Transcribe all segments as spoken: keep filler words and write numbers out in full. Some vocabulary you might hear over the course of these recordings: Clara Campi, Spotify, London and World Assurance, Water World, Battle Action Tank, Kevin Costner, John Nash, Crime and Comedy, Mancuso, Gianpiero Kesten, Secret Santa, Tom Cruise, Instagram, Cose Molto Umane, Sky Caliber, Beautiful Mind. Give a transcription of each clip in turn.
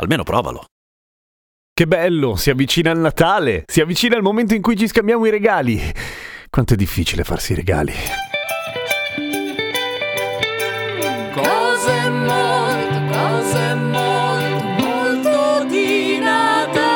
Almeno provalo. Che bello, si avvicina il Natale, si avvicina il momento in cui ci scambiamo i regali. Quanto è difficile farsi i regali. Cose molto, cose molto, molto di Natale.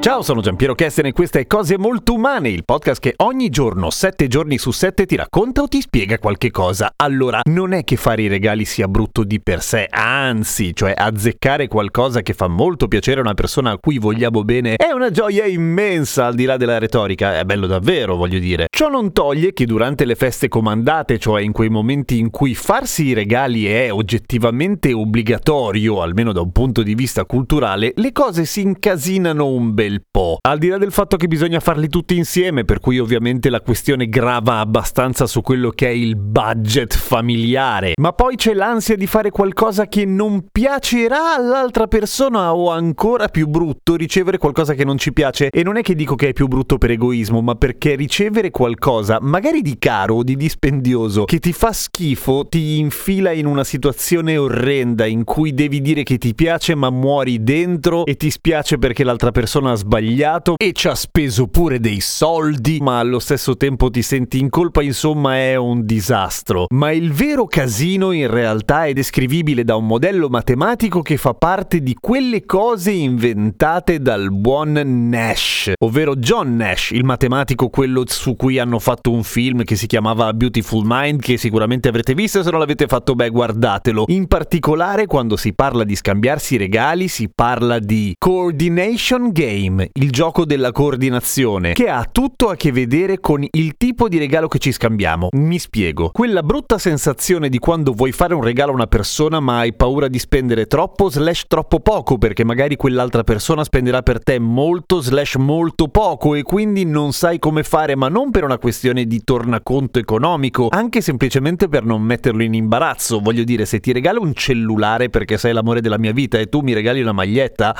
Ciao, sono Gianpiero Kesten e questa è Cose Molto Umane, il podcast che ogni giorno, sette giorni su sette, ti racconta o ti spiega qualche cosa. Allora, non è che fare i regali sia brutto di per sé, anzi, cioè azzeccare qualcosa che fa molto piacere a una persona a cui vogliamo bene è una gioia immensa, al di là della retorica, è bello davvero, voglio dire. Ciò non toglie che durante le feste comandate, cioè in quei momenti in cui farsi i regali è oggettivamente obbligatorio, almeno da un punto di vista culturale, le cose si incasinano un bel po'. Al di là del fatto che bisogna farli tutti insieme, Insieme, per cui ovviamente la questione grava abbastanza su quello che è il budget familiare, ma poi c'è l'ansia di fare qualcosa che non piacerà all'altra persona, o ancora più brutto, ricevere qualcosa che non ci piace. E non è che dico che è più brutto per egoismo, ma perché ricevere qualcosa magari di caro o di dispendioso che ti fa schifo ti infila in una situazione orrenda in cui devi dire che ti piace ma muori dentro e ti spiace perché l'altra persona ha sbagliato e ci ha speso pure dei soldi, ma allo stesso tempo ti senti in colpa. Insomma, è un disastro. Ma il vero casino in realtà è descrivibile da un modello matematico che fa parte di quelle cose inventate dal buon Nash, ovvero John Nash, il matematico, quello su cui hanno fatto un film che si chiamava Beautiful Mind, che sicuramente avrete visto, se non l'avete fatto, beh, guardatelo. In particolare, quando si parla di scambiarsi regali, si parla di coordination game, il gioco della coordinazione, che ha tutto a che vedere con il tipo di regalo che ci scambiamo. Mi spiego. Quella brutta sensazione di quando vuoi fare un regalo a una persona ma hai paura di spendere troppo slash troppo poco, perché magari quell'altra persona spenderà per te molto slash molto poco e quindi non sai come fare, ma non per una questione di tornaconto economico, anche semplicemente per non metterlo in imbarazzo. Voglio dire, se ti regalo un cellulare perché sei l'amore della mia vita e tu mi regali una maglietta,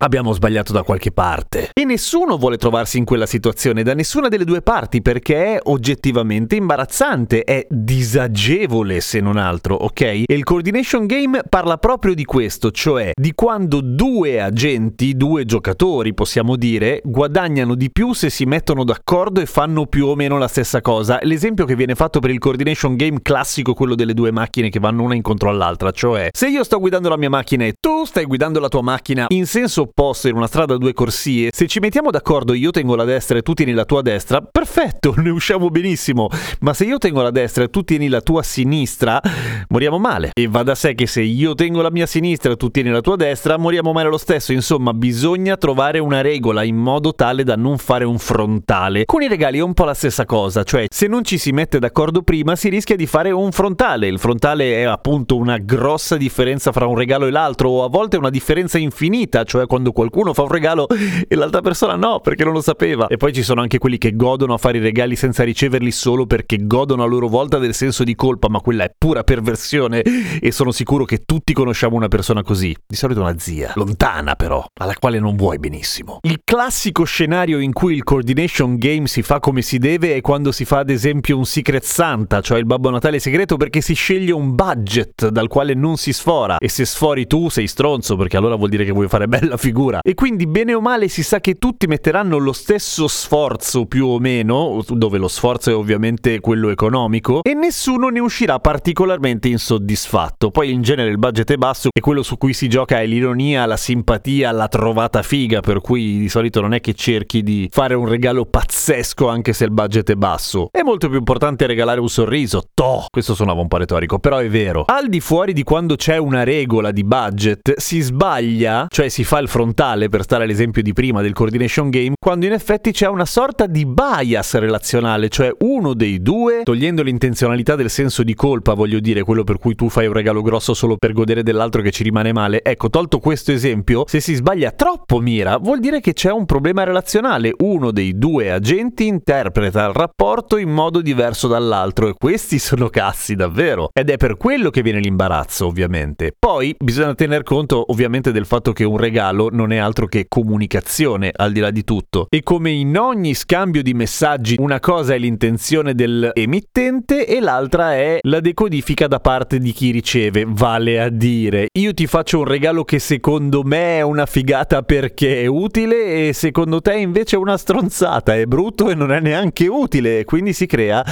abbiamo sbagliato da qualche parte. E nessuno vuole trovarsi in quella situazione, da nessuna delle due parti, perché è oggettivamente imbarazzante, è disagevole se non altro, ok? E il coordination game parla proprio di questo, cioè di quando due agenti, due giocatori possiamo dire, guadagnano di più se si mettono d'accordo e fanno più o meno la stessa cosa. L'esempio che viene fatto per il coordination game classico, quello delle due macchine che vanno una incontro all'altra, cioè se io sto guidando la mia macchina e tu stai guidando la tua macchina in senso opposto in una strada a due corsie, se ci mettiamo d'accordo, io tengo la destra e tu tieni la tua destra, perfetto, ne usciamo benissimo. Ma se io tengo la destra e tu tieni la tua sinistra, moriamo male. E va da sé che se io tengo la mia sinistra e tu tieni la tua destra, moriamo male lo stesso. Insomma, bisogna trovare una regola in modo tale da non fare un frontale. Con i regali è un po' la stessa cosa, cioè se non ci si mette d'accordo prima si rischia di fare un frontale. Il frontale è appunto una grossa differenza fra un regalo e l'altro, o a volte una differenza infinita, cioè quando qualcuno fa un regalo e l'altra persona no, perché non lo sapeva. E poi ci sono anche quelli che godono a fare i regali senza riceverli solo perché godono a loro volta del senso di colpa, ma quella è pura perversione e sono sicuro che tutti conosciamo una persona così, di solito una zia, lontana però, alla quale non vuoi benissimo. Il classico scenario in cui il coordination game si fa come si deve è quando si fa ad esempio un Secret Santa, cioè il Babbo Natale segreto, perché si sceglie un budget dal quale non si sfora, e se sfori tu sei stronzo, perché allora vuol dire che vuoi fare bella figura. E quindi bene o male si sa che tutti metteranno lo stesso sforzo più o meno, dove lo sforzo è ovviamente quello economico, e nessuno ne uscirà particolarmente insoddisfatto. Poi in genere il budget è basso e quello su cui si gioca è l'ironia, la simpatia, la trovata figa, per cui di solito non è che cerchi di fare un regalo pazzesco anche se il budget è basso. È molto più importante regalare un sorriso. Toh, questo suonava un po' retorico, però è vero. Al di fuori di quando c'è una regola di budget si sbaglia, cioè si fa il frontale, per stare l'esempio di prima del coordination game, quando in effetti c'è una sorta di bias relazionale, cioè uno dei due, togliendo l'intenzionalità del senso di colpa, voglio dire, quello per cui tu fai un regalo grosso solo per godere dell'altro che ci rimane male, ecco, tolto questo esempio, se si sbaglia troppo mira, vuol dire che c'è un problema relazionale, uno dei due agenti interpreta il rapporto in modo diverso dall'altro e questi sono cazzi davvero, ed è per quello che viene l'imbarazzo ovviamente. Poi bisogna tener conto ovviamente del fatto che un regalo non è altro che comunicazione al di là di tutto, e come in ogni scambio di messaggi una cosa è l'intenzione dell'emittente e l'altra è la decodifica da parte di chi riceve, vale a dire io ti faccio un regalo che secondo me è una figata perché è utile e secondo te invece è una stronzata, è brutto e non è neanche utile, quindi si crea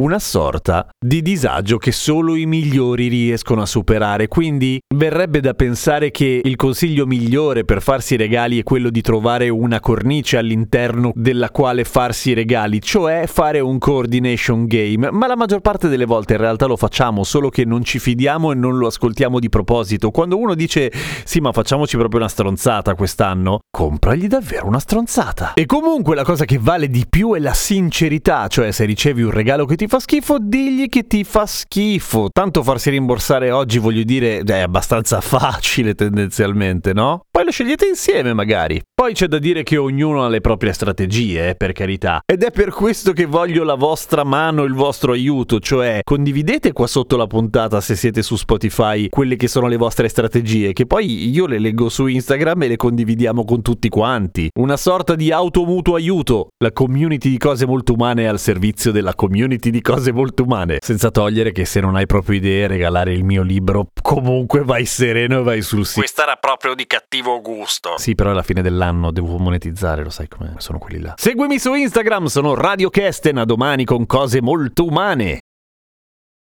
una sorta di disagio che solo i migliori riescono a superare. Quindi verrebbe da pensare che il consiglio migliore per farsi regali è quello di trovare una cornice all'interno della quale farsi regali, cioè fare un coordination game, ma la maggior parte delle volte in realtà lo facciamo, solo che non ci fidiamo e non lo ascoltiamo di proposito. Quando uno dice sì ma facciamoci proprio una stronzata quest'anno, compragli davvero una stronzata. E comunque la cosa che vale di più è la sincerità, cioè se ricevi un regalo che ti fa schifo, digli che ti fa schifo, tanto farsi rimborsare oggi, voglio dire, è abbastanza facile tendenzialmente, no? Poi lo scegliete insieme magari. Poi c'è da dire che ognuno ha le proprie strategie, eh, per carità, ed è per questo che voglio la vostra mano, il vostro aiuto, cioè condividete qua sotto la puntata se siete su Spotify quelle che sono le vostre strategie, che poi io le leggo su Instagram e le condividiamo con tutti quanti, una sorta di automutuo aiuto, la community di Cose Molto Umane è al servizio della community di Cose Molto Umane, senza togliere che se non hai proprio idee regalare il mio libro comunque vai sereno e vai sul sito. Questa era proprio di cattivo gusto. Sì, però alla fine dell'anno devo monetizzare, lo sai come sono quelli là. Seguimi su Instagram, sono Radio Kesten, a domani con Cose Molto Umane.